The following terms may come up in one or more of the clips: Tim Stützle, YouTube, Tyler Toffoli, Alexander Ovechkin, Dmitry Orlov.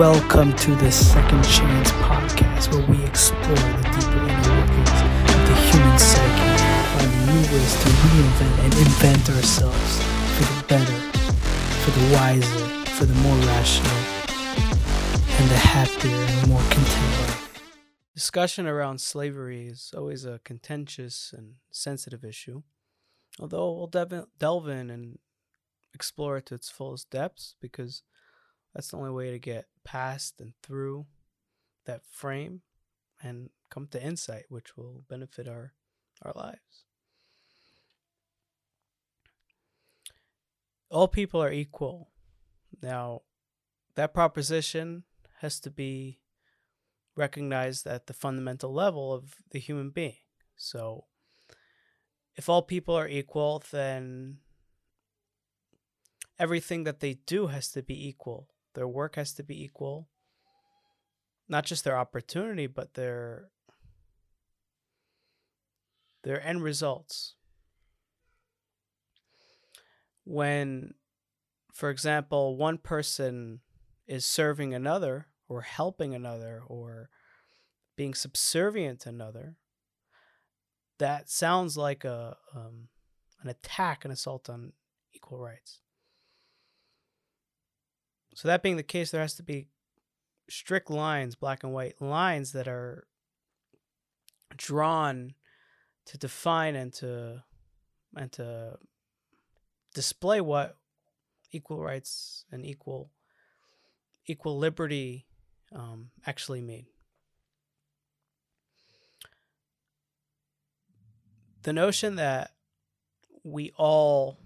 Welcome to the Second Chance Podcast, where we explore the deeper inner workings of the human psyche and find new ways to reinvent and invent ourselves for the better, for the wiser, for the more rational, and the happier and more content life. Discussion around slavery is always a contentious and sensitive issue, although we'll delve in and explore it to its fullest depths, because that's the only way to get past and through that frame and come to insight, which will benefit our lives. All people are equal. Now, that proposition has to be recognized at the fundamental level of the human being. So, if all people are equal, then everything that they do has to be equal. Their work has to be equal, not just their opportunity, but their end results. When, for example, one person is serving another or helping another or being subservient to another, that sounds like an attack, an assault on equal rights. So that being the case, there has to be strict lines, black and white lines that are drawn to define and to display what equal rights and equal liberty actually mean. The notion that we all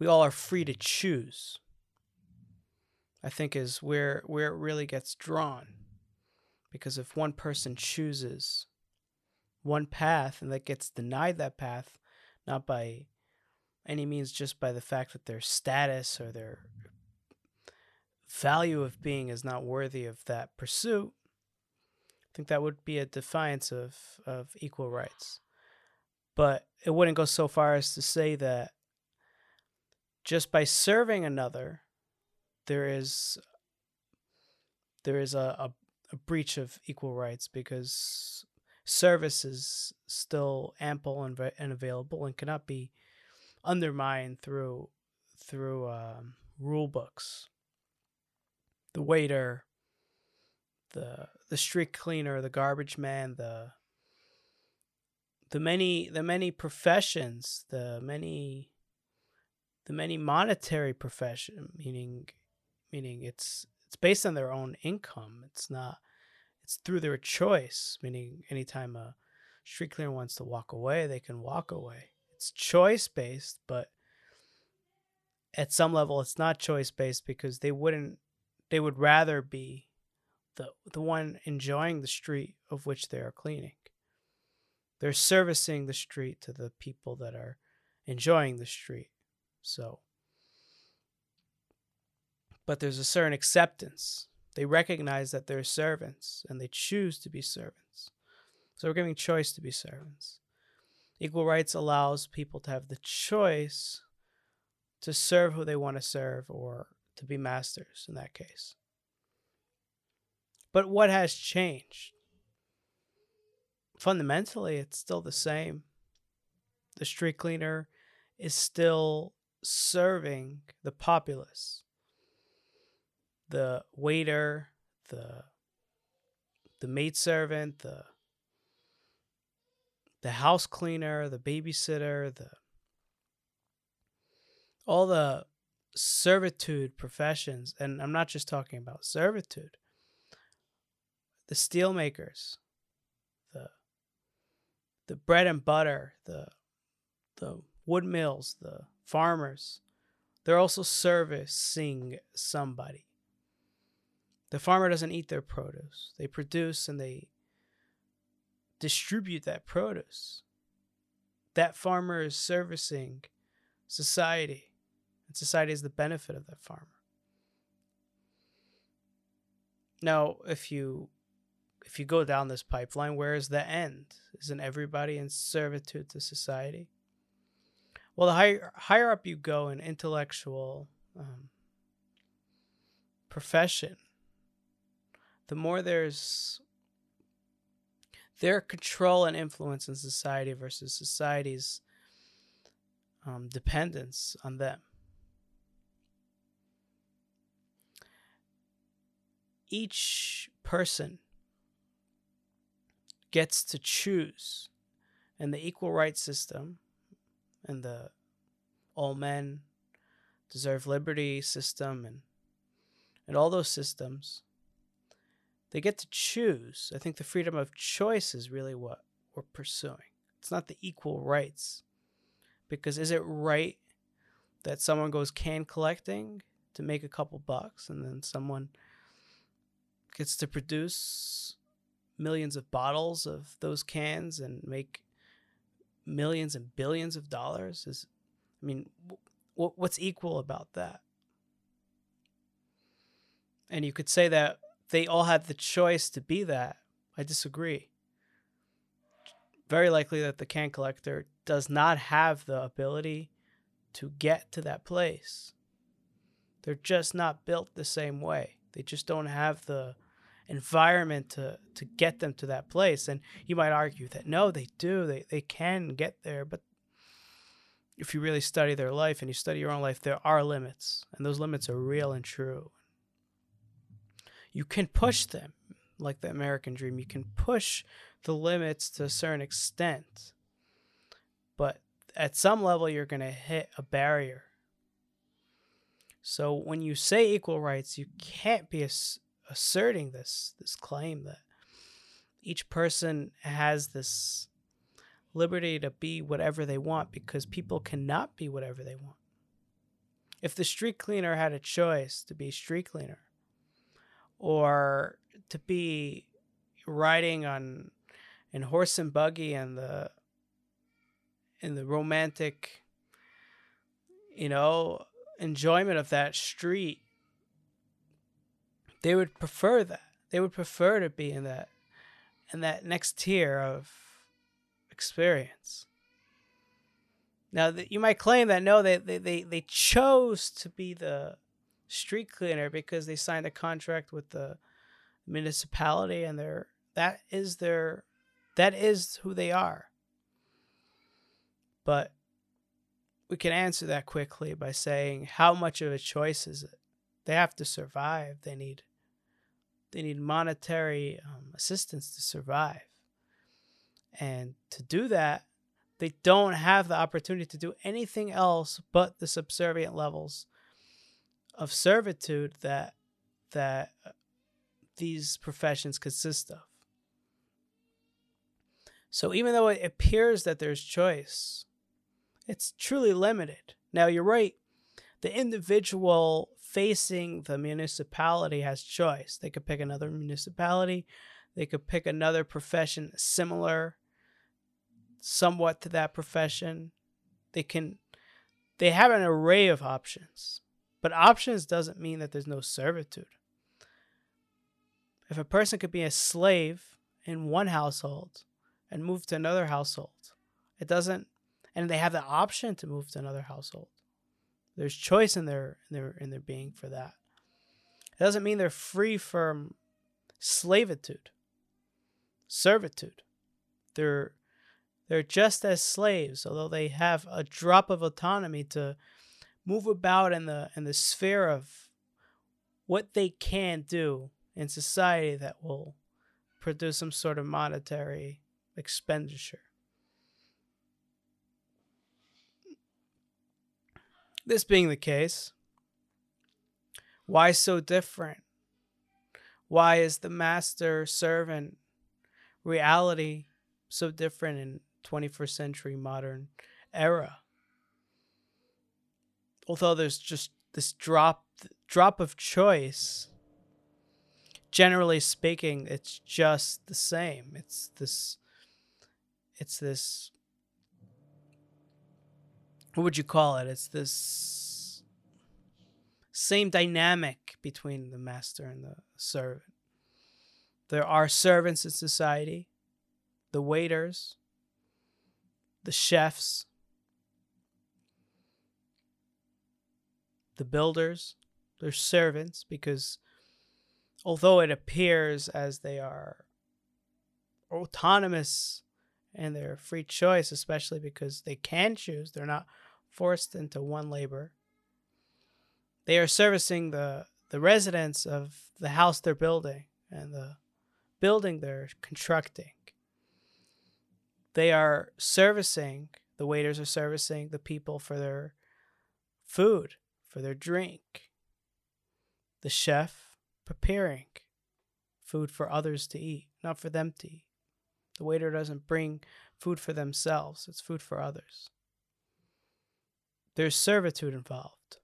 are free to choose, I think, is where it really gets drawn. Because if one person chooses one path and that gets denied that path, not by any means just by the fact that their status or their value of being is not worthy of that pursuit, I think that would be a defiance of equal rights. But it wouldn't go so far as to say that just by serving another, there is a breach of equal rights, because service is still ample and available and cannot be undermined through rule books. The waiter, the street cleaner, the garbage man, the many professions, the many monetary profession, meaning it's based on their own income. It's through their choice, meaning anytime a street cleaner wants to walk away, they can walk away. It's choice based, but at some level it's not choice based, because they would rather be the one enjoying the street of which they are cleaning. They're servicing the street to the people that are enjoying the street. So, but there's a certain acceptance. They recognize that they're servants and they choose to be servants. So we're giving choice to be servants. Equal rights allows people to have the choice to serve who they want to serve, or to be masters in that case. But what has changed? Fundamentally, it's still the same. The street cleaner is still serving the populace. The waiter, the maidservant, the house cleaner, the babysitter, all the servitude professions, and I'm not just talking about servitude. The steel makers, the bread and butter, the wood mills, the farmers, they're also servicing somebody. The farmer doesn't eat their produce. They produce and they distribute that produce. That farmer is servicing society, and society is the benefit of that farmer. Now, if you go down this pipeline, where is the end? Isn't everybody in servitude to society? Well, the higher up you go in intellectual profession, the more there's their control and influence in society versus society's dependence on them. Each person gets to choose, and the equal rights system and the all men deserve liberty system and all those systems, they get to choose. I think the freedom of choice is really what we're pursuing. It's not the equal rights. Because is it right that someone goes can collecting to make a couple bucks and then someone gets to produce millions of bottles of those cans and make millions and billions of dollars? What's equal about that? And you could say that they all had the choice to be that. I disagree. Very likely that the can collector does not have the ability to get to that place. They're just not built the same way. They just don't have the environment to get them to that place. And you might argue that, no, they do. They can get there. But if you really study their life and you study your own life, there are limits. And those limits are real and true. You can push them, like the American dream. You can push the limits to a certain extent. But at some level, you're going to hit a barrier. So when you say equal rights, you can't be asserting this claim that each person has this liberty to be whatever they want, because people cannot be whatever they want. If the street cleaner had a choice to be a street cleaner, or to be riding on in horse and buggy and in the romantic, enjoyment of that street, they would prefer that. They would prefer to be in that next tier of experience. Now, you might claim that no, they chose to be the street cleaner because they signed a contract with the municipality and that is who they are. But we can answer that quickly by saying, how much of a choice is it? They have to survive. They need monetary assistance to survive, and to do that, they don't have the opportunity to do anything else but the subservient levels of servitude that these professions consist of. So even though it appears that there's choice, it's truly limited. Now, you're right. The individual facing the municipality has choice. They could pick another municipality. They could pick another profession similar, somewhat to that profession. They have an array of options. But options doesn't mean that there's no servitude. If a person could be a slave in one household and move to another household, and they have the option to move to another household, there's choice in their being for that. It doesn't mean they're free from servitude. They're just as slaves, although they have a drop of autonomy to move about in the sphere of what they can do in society that will produce some sort of monetary expenditure. This being the case, why so different? Why is the master-servant reality so different in 21st century modern era? Although there's just this drop of choice, generally speaking, it's just the same. It's this. What would you call it? It's this same dynamic between the master and the servant. There are servants in society, the waiters, the chefs, the builders. They're servants because although it appears as they are autonomous and their free choice, especially because they can choose, they're not forced into one labor. They are servicing the residents of the house they're building and the building they're constructing. They are servicing, the waiters are servicing the people for their food, for their drink. The chef preparing food for others to eat, not for them to eat. The waiter doesn't bring food for themselves, it's food for others. There's servitude involved.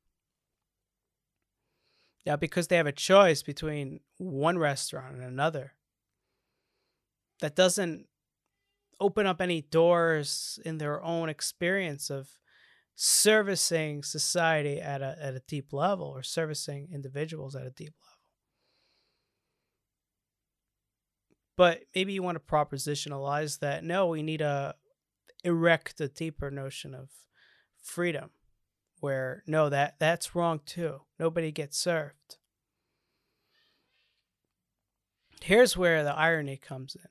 Now, because they have a choice between one restaurant and another, that doesn't open up any doors in their own experience of servicing society at a deep level, or servicing individuals at a deep level. But maybe you want to propositionalize that. No, we need to erect a deeper notion of freedom, where no, that's wrong too. Nobody gets served. Here's where the irony comes in.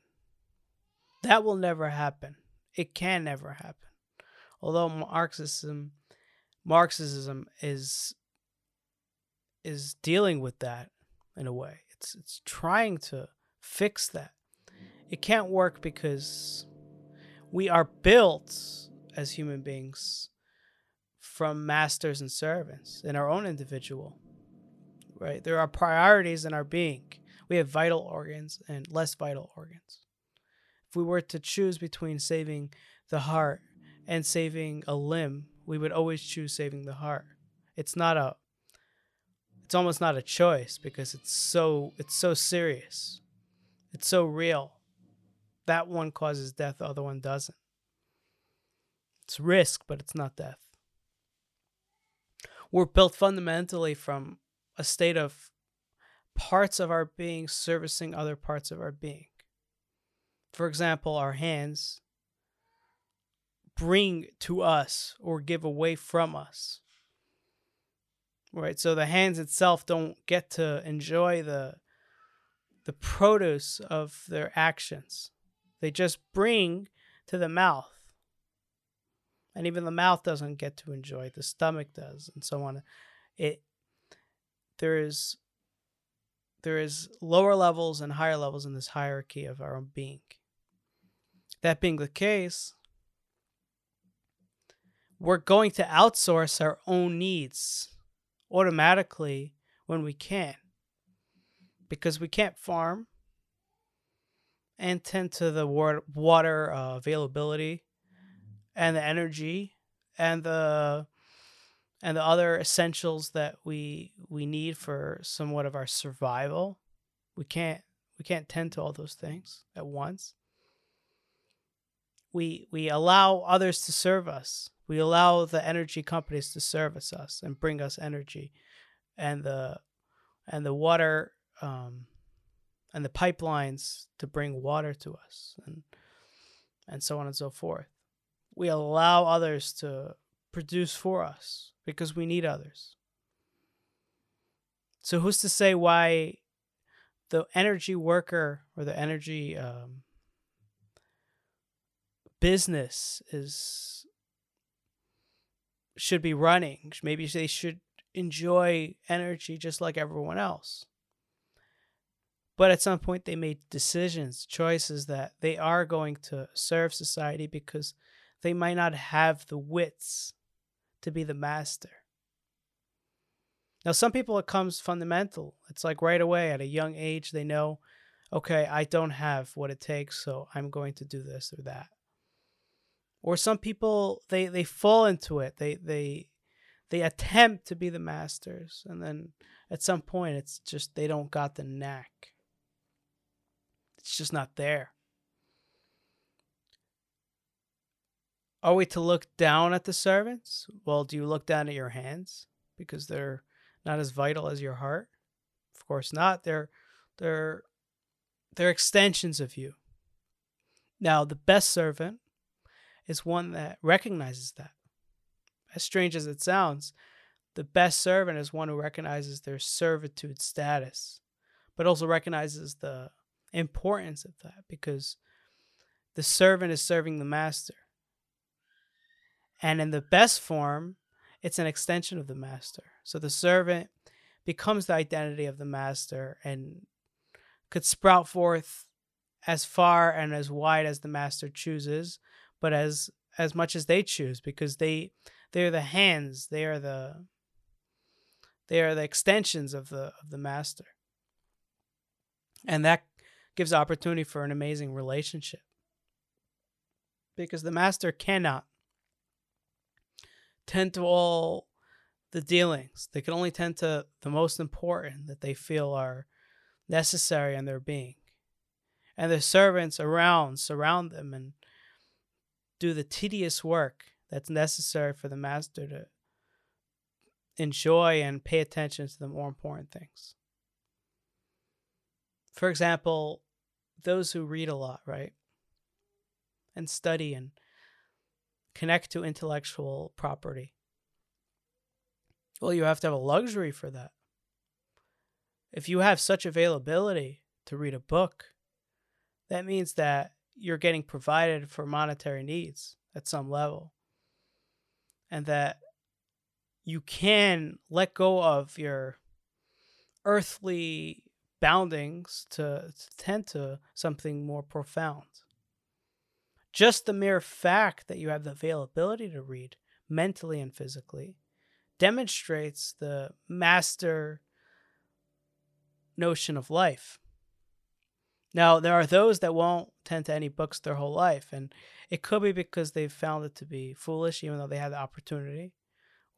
That will never happen. It can never happen. Although Marxism is dealing with that in a way. It's trying to fix that. It can't work because we are built as human beings from masters and servants in our own individual, right? There are priorities in our being. We have vital organs and less vital organs. If we were to choose between saving the heart and saving a limb, we would always choose saving the heart. It's almost not a choice, because it's so serious. It's so real. That one causes death, the other one doesn't. It's risk, but it's not death. We're built fundamentally from a state of parts of our being servicing other parts of our being. For example, our hands bring to us or give away from us. Right? So the hands itself don't get to enjoy the produce of their actions. They just bring to the mouth. And even the mouth doesn't get to enjoy it. The stomach does, and so on. There is lower levels and higher levels in this hierarchy of our own being. That being the case, we're going to outsource our own needs automatically when we can. Because we can't farm and tend to the water availability and the energy and the other essentials that we need for somewhat of our survival. We can't tend to all those things at once. We allow others to serve us. We allow the energy companies to service us and bring us energy, and the water and the pipelines to bring water to us, and so on and so forth. We allow others to produce for us because we need others. So who's to say why the energy worker or the energy business should be running? Maybe they should enjoy energy just like everyone else. But at some point they made decisions, choices that they are going to serve society because they might not have the wits to be the master. Now, some people it comes fundamental. It's like right away at a young age, they know, okay, I don't have what it takes, so I'm going to do this or that. Or some people, they fall into it. They attempt to be the masters. And then at some point, it's just they don't got the knack. It's just not there. Are we to look down at the servants? Well, do you look down at your hands because they're not as vital as your heart? Of course not. They're extensions of you. Now, the best servant is one that recognizes that. As strange as it sounds, the best servant is one who recognizes their servitude status, but also recognizes the importance of that, because the servant is serving the master. And in the best form, it's an extension of the master. So the servant becomes the identity of the master and could sprout forth as far and as wide as the master chooses, but as much as they choose, because they're the hands, they are the extensions of the master. And that gives opportunity for an amazing relationship, because the master cannot tend to all the dealings. They can only tend to the most important that they feel are necessary in their being. And their servants surround them and do the tedious work that's necessary for the master to enjoy and pay attention to the more important things. For example, those who read a lot, right? And study and connect to intellectual property. Well, you have to have a luxury for that. If you have such availability to read a book, that means that you're getting provided for monetary needs at some level, and that you can let go of your earthly boundings to tend to something more profound. Just the mere fact that you have the availability to read mentally and physically demonstrates the master notion of life. Now, there are those that won't tend to any books their whole life, and it could be because they've found it to be foolish, even though they had the opportunity,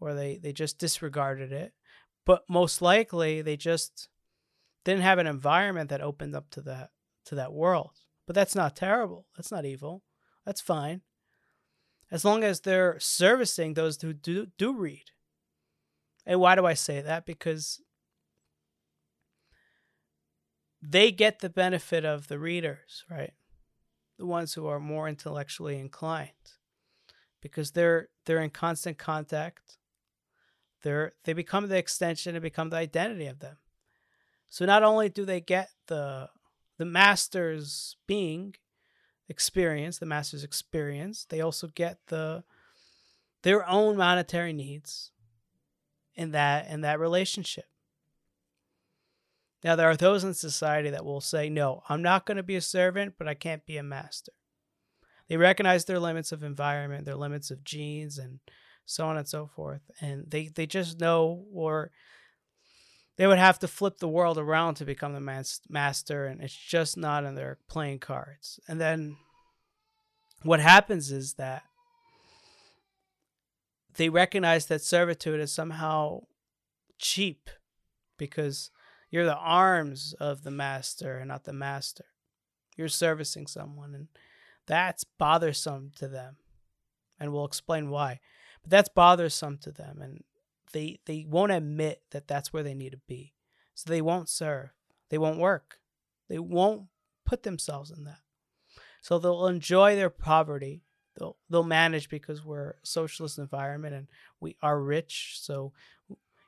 or they just disregarded it. But most likely, they just didn't have an environment that opened up to that world. But that's not terrible. That's not evil. That's fine, as long as they're servicing those who do read. And why do I say that? Because they get the benefit of the readers, right? The ones who are more intellectually inclined, because they're in constant contact. They become the extension and become the identity of them. So not only do they get the master's being experience, the master's experience, they also get their own monetary needs in that relationship. Now, there are those in society that will say, no, I'm not going to be a servant, but I can't be a master. They recognize their limits of environment, their limits of genes, and so on and so forth. And they just know, or they would have to flip the world around to become the master, and it's just not in their playing cards. And then what happens is that they recognize that servitude is somehow cheap, because you're the arms of the master and not the master. You're servicing someone, and that's bothersome to them. And we'll explain why. But that's bothersome to them, and they won't admit that that's where they need to be. So they won't serve. They won't work. They won't put themselves in that. So they'll enjoy their poverty. They'll manage, because we're a socialist environment and we are rich, so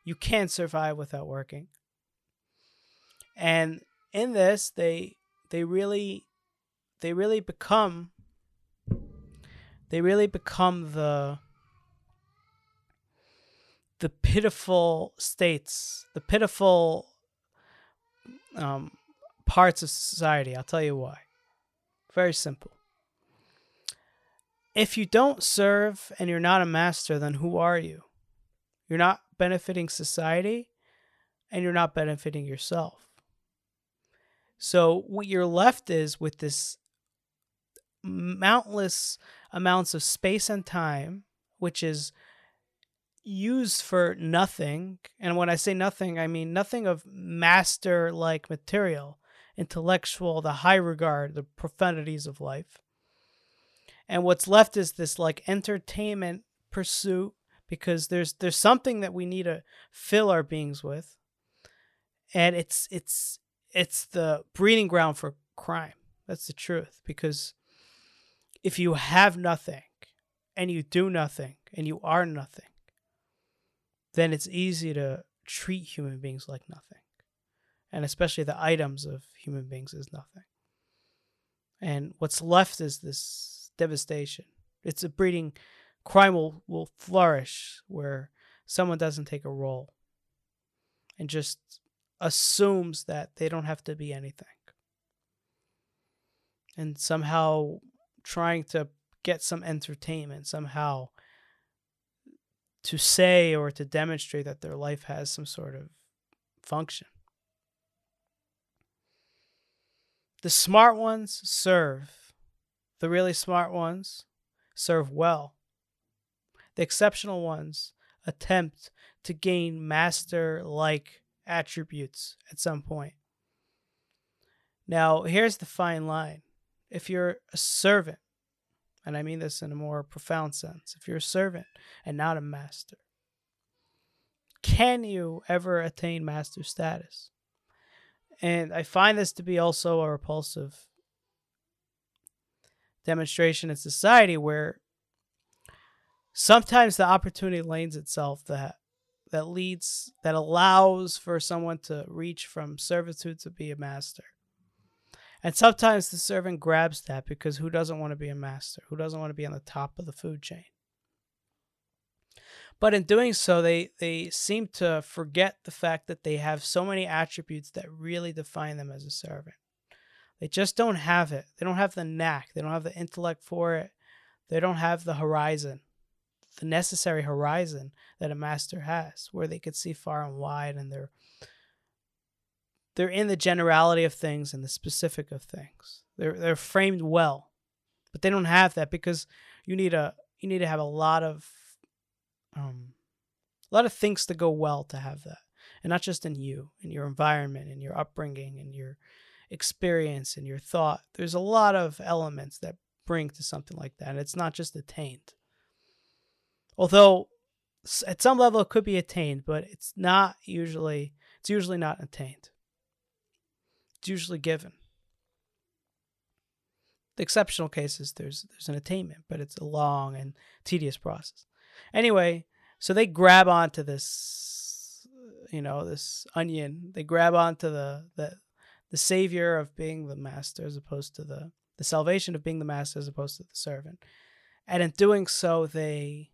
you can't survive without working. And in this, they really become the pitiful states, the pitiful parts of society. I'll tell you why. Very simple. If you don't serve and you're not a master, then who are you? You're not benefiting society, and you're not benefiting yourself. So what you're left is with this mountless amounts of space and time, which is used for nothing. And when I say nothing, I mean nothing of master-like material, intellectual, the high regard, the profundities of life. And what's left is this like entertainment pursuit, because there's something that we need to fill our beings with. And it's the breeding ground for crime. That's the truth. Because if you have nothing and you do nothing and you are nothing, then it's easy to treat human beings like nothing. and especially the items of human beings, is nothing. And what's left is this devastation. It's a breeding. Crime will flourish where someone doesn't take a role and just assumes that they don't have to be anything. And somehow trying to get some entertainment, somehow to say or to demonstrate that their life has some sort of function. The smart ones serve. The really smart ones serve well. The exceptional ones attempt to gain master-like attributes at some point. Now, here's the fine line. If you're a servant, and I mean this in a more profound sense, if you're a servant and not a master, can you ever attain master status? And I find this to be also a repulsive demonstration in society where sometimes the opportunity lanes itself that allows for someone to reach from servitude to be a master. And sometimes the servant grabs that because who doesn't want to be a master? Who doesn't want to be on the top of the food chain? But in doing so, they seem to forget the fact that they have so many attributes that really define them as a servant. They just don't have it. They don't have the knack. They don't have the intellect for it. They don't have the horizon. The necessary horizon that a master has, where they could see far and wide, and they're in the generality of things and the specific of things. They're framed well, but they don't have that because you need to have a lot of things to go well to have that, and not just in you, in your environment, in your upbringing, in your experience, in your thought. There's a lot of elements that bring to something like that, and it's not just attained. Although at some level it could be attained, but it's usually not attained. It's usually given. The exceptional cases, there's an attainment, but it's a long and tedious process. Anyway, so they grab onto this, this onion. They grab onto the savior of being the master as opposed to the salvation of being the master as opposed to the servant. And in doing so, they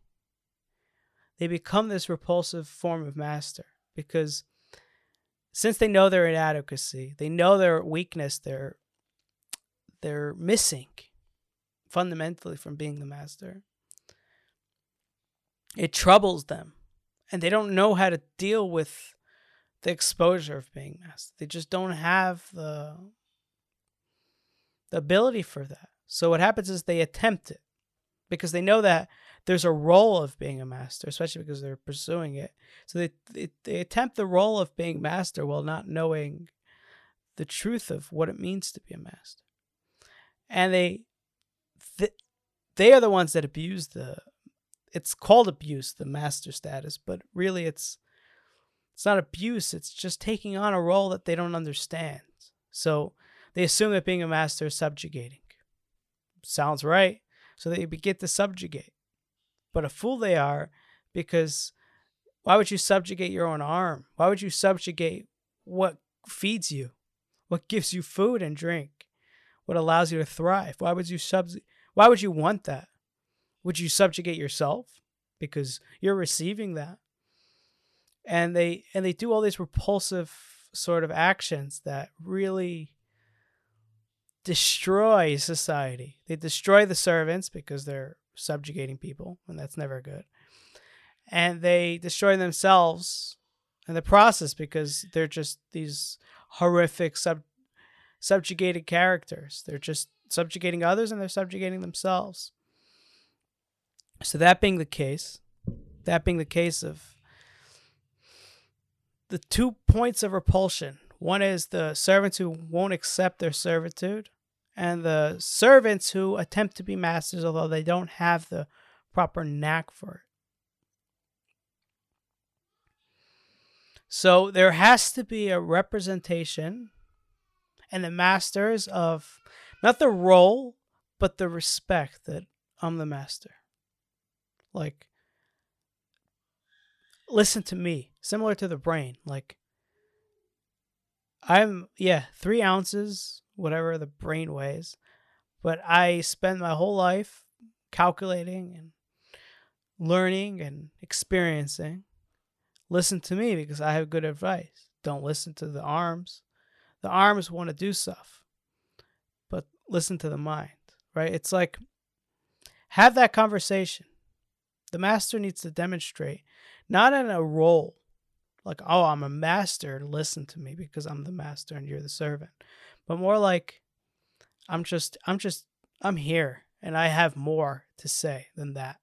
become this repulsive form of master because since they know their inadequacy, they know their weakness, they're missing fundamentally from being the master. It troubles them, and they don't know how to deal with the exposure of being master. They just don't have the ability for that. So what happens is they attempt it because they know that there's a role of being a master, especially because they're pursuing it. So they attempt the role of being master while not knowing the truth of what it means to be a master. And they are the ones that abuse it's called abuse, the master status, but really it's not abuse. It's just taking on a role that they don't understand. So they assume that being a master is subjugating. Sounds right. So they begin to subjugate. But a fool they are, because why would you subjugate your own arm? Why would you subjugate what feeds you, what gives you food and drink, what allows you to thrive? Why would you want that? Would you subjugate yourself because you're receiving that? And they do all these repulsive sort of actions that really destroy society. They destroy the servants because they're subjugating people, and that's never good. And they destroy themselves in the process because they're just these horrific subjugated characters. They're just subjugating others, and they're subjugating themselves. So that being the case of the 2 points of repulsion, one is the servants who won't accept their servitude, and the servants who attempt to be masters, although they don't have the proper knack for it. So there has to be a representation and the masters of not the role, but the respect that I'm the master. Like, listen to me, similar to the brain. Like, Yeah, 3 ounces, whatever the brain weighs. But I spent my whole life calculating and learning and experiencing. Listen to me because I have good advice. Don't listen to the arms. The arms want to do stuff, but listen to the mind, right? It's like, have that conversation. The master needs to demonstrate, not in a role, like, oh, I'm a master, listen to me because I'm the master and you're the servant, but more like, I'm here and I have more to say than that.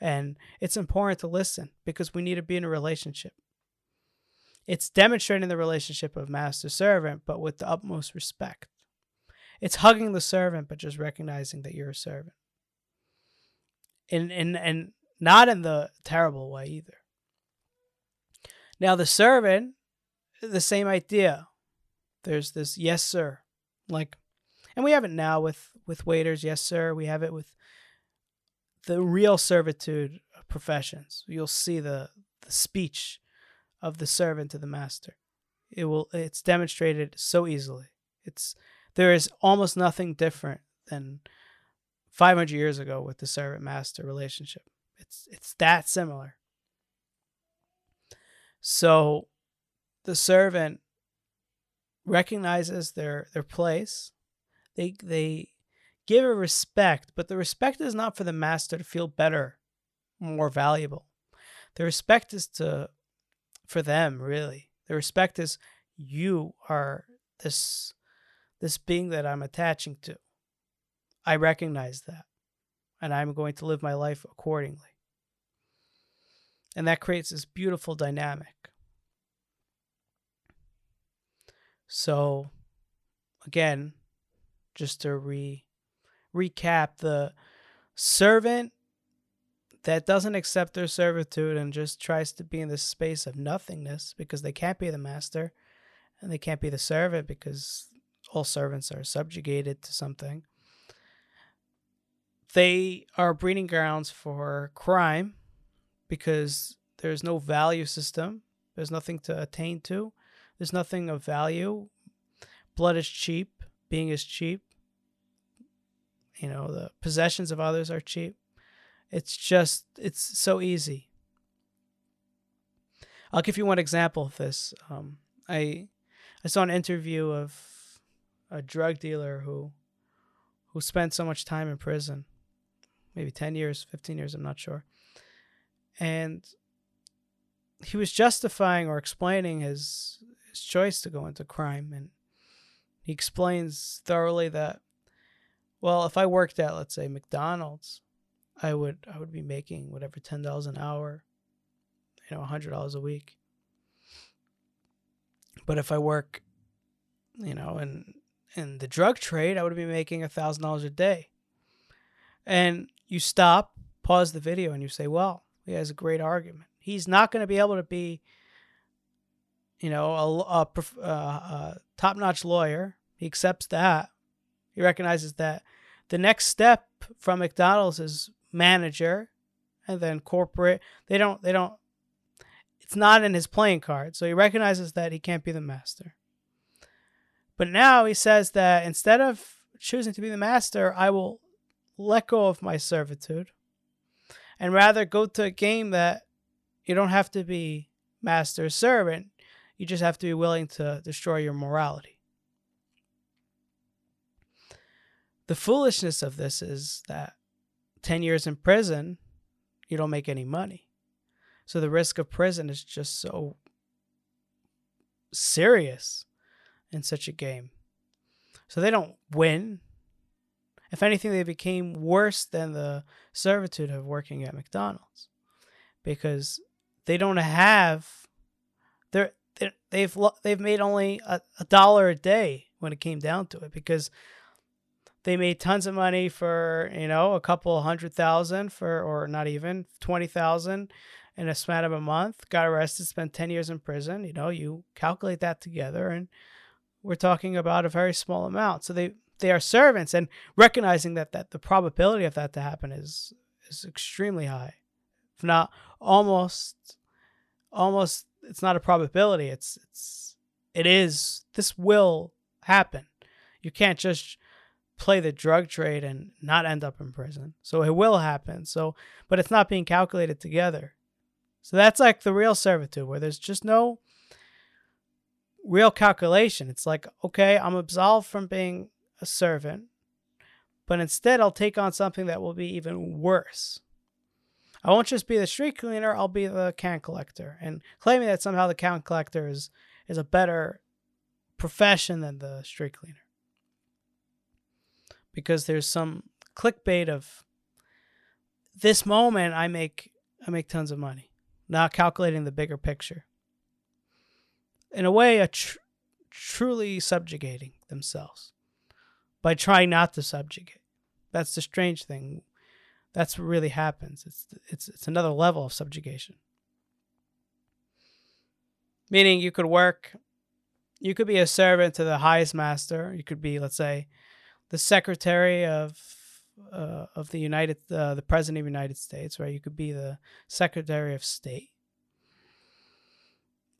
And it's important to listen because we need to be in a relationship. It's demonstrating the relationship of master-servant, but with the utmost respect. It's hugging the servant, but just recognizing that you're a servant. And not in the terrible way either. Now, the servant, the same idea. There's this, yes, sir. Like, and we have it now with waiters, yes, sir. We have it with the real servitude professions. You'll see the speech of the servant to the master. It's demonstrated so easily. There is almost nothing different than 500 years ago with the servant-master relationship. It's that similar. So the servant recognizes their place. They give a respect, but the respect is not for the master to feel better, more valuable. The respect is for them, really. The respect is, you are this being that I'm attaching to. I recognize that, and I'm going to live my life accordingly. And that creates this beautiful dynamic. So, again, just to recap, the servant that doesn't accept their servitude and just tries to be in this space of nothingness because they can't be the master and they can't be the servant because all servants are subjugated to something. They are breeding grounds for crime because there's no value system. There's nothing to attain to. There's nothing of value. Blood is cheap. Being is cheap. You know, the possessions of others are cheap. It's so easy. I'll give you one example of this. I saw an interview of a drug dealer who spent so much time in prison, maybe 10 years, 15 years, I'm not sure. And he was justifying or explaining his choice to go into crime. And he explains thoroughly that, well, if I worked at, let's say, McDonald's, I would be making whatever, $10 an hour, you know, $100 a week. But if I work, you know, in the drug trade, I would be making $1,000 a day. And you stop, pause the video, and you say, well, he has a great argument. He's not going to be able to be, you know, a top-notch lawyer. He accepts that. He recognizes that the next step from McDonald's is manager and then corporate. They don't it's not in his playing card. So he recognizes that he can't be the master. But now he says that instead of choosing to be the master, I will let go of my servitude and rather go to a game that you don't have to be master or servant. You just have to be willing to destroy your morality. The foolishness of this is that 10 years in prison, you don't make any money. So the risk of prison is just so serious in such a game. So they don't win. If anything, they became worse than the servitude of working at McDonald's because they don't have, they've made only a dollar a day when it came down to it because they made tons of money for, you know, a couple $100,000 for, or not even $20,000 in a span of a month, got arrested, spent 10 years in prison. You know, you calculate that together and we're talking about a very small amount. So they are servants and recognizing that the probability of that to happen is extremely high. If not almost, it's not a probability. It's It is. This will happen. You can't just play the drug trade and not end up in prison. So it will happen. So, but it's not being calculated together. So that's like the real servitude, where there's just no real calculation. It's like, okay, I'm absolved from being a servant, but instead I'll take on something that will be even worse. I won't just be the street cleaner, I'll be the can collector. And claiming that somehow the can collector is a better profession than the street cleaner, because there's some clickbait of this moment I make tons of money, not calculating the bigger picture. In a way, truly subjugating themselves by trying not to subjugate. That's the strange thing. That's what really happens. It's another level of subjugation. Meaning you could work, you could be a servant to the highest master. You could be, let's say, the secretary of the president of the United States, right? You could be the secretary of state,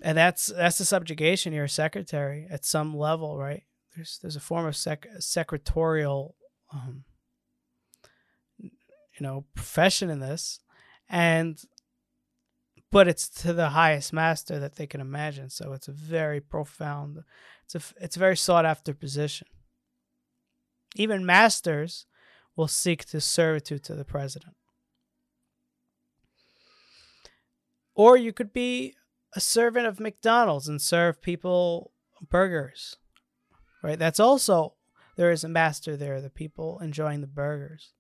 and that's the subjugation. You're a secretary at some level, right? There's a form of secretarial, profession in this, but it's to the highest master that they can imagine. So it's a very profound, it's a very sought after position. Even masters will seek to servitude to the president. Or you could be a servant of McDonald's and serve people burgers, right? That's also, there is a master there, the people enjoying the burgers.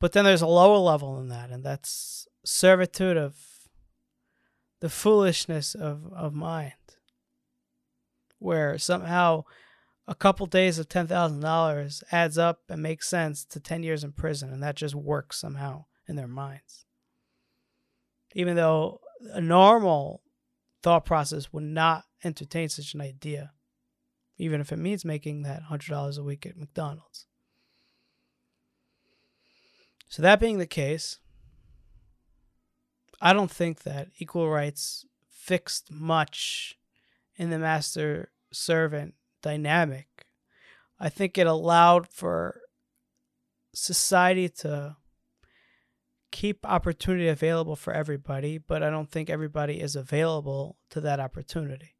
But then there's a lower level than that, and that's servitude of the foolishness of mind, where somehow a couple days of $10,000 adds up and makes sense to 10 years in prison, and that just works somehow in their minds. Even though a normal thought process would not entertain such an idea, even if it means making that $100 a week at McDonald's. So that being the case, I don't think that equal rights fixed much in the master-servant dynamic. I think it allowed for society to keep opportunity available for everybody, but I don't think everybody is available to that opportunity.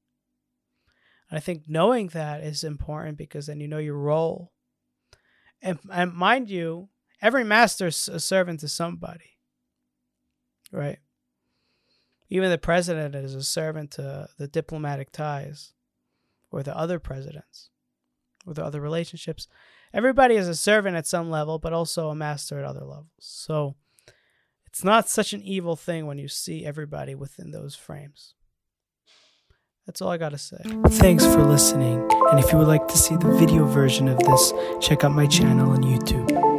And I think knowing that is important, because then you know your role. And mind you, every master is a servant to somebody, right? Even the president is a servant to the diplomatic ties, or the other presidents, or the other relationships. Everybody is a servant at some level, but also a master at other levels. So it's not such an evil thing when you see everybody within those frames. That's all I gotta say. Thanks for listening. And if you would like to see the video version of this, check out my channel on YouTube.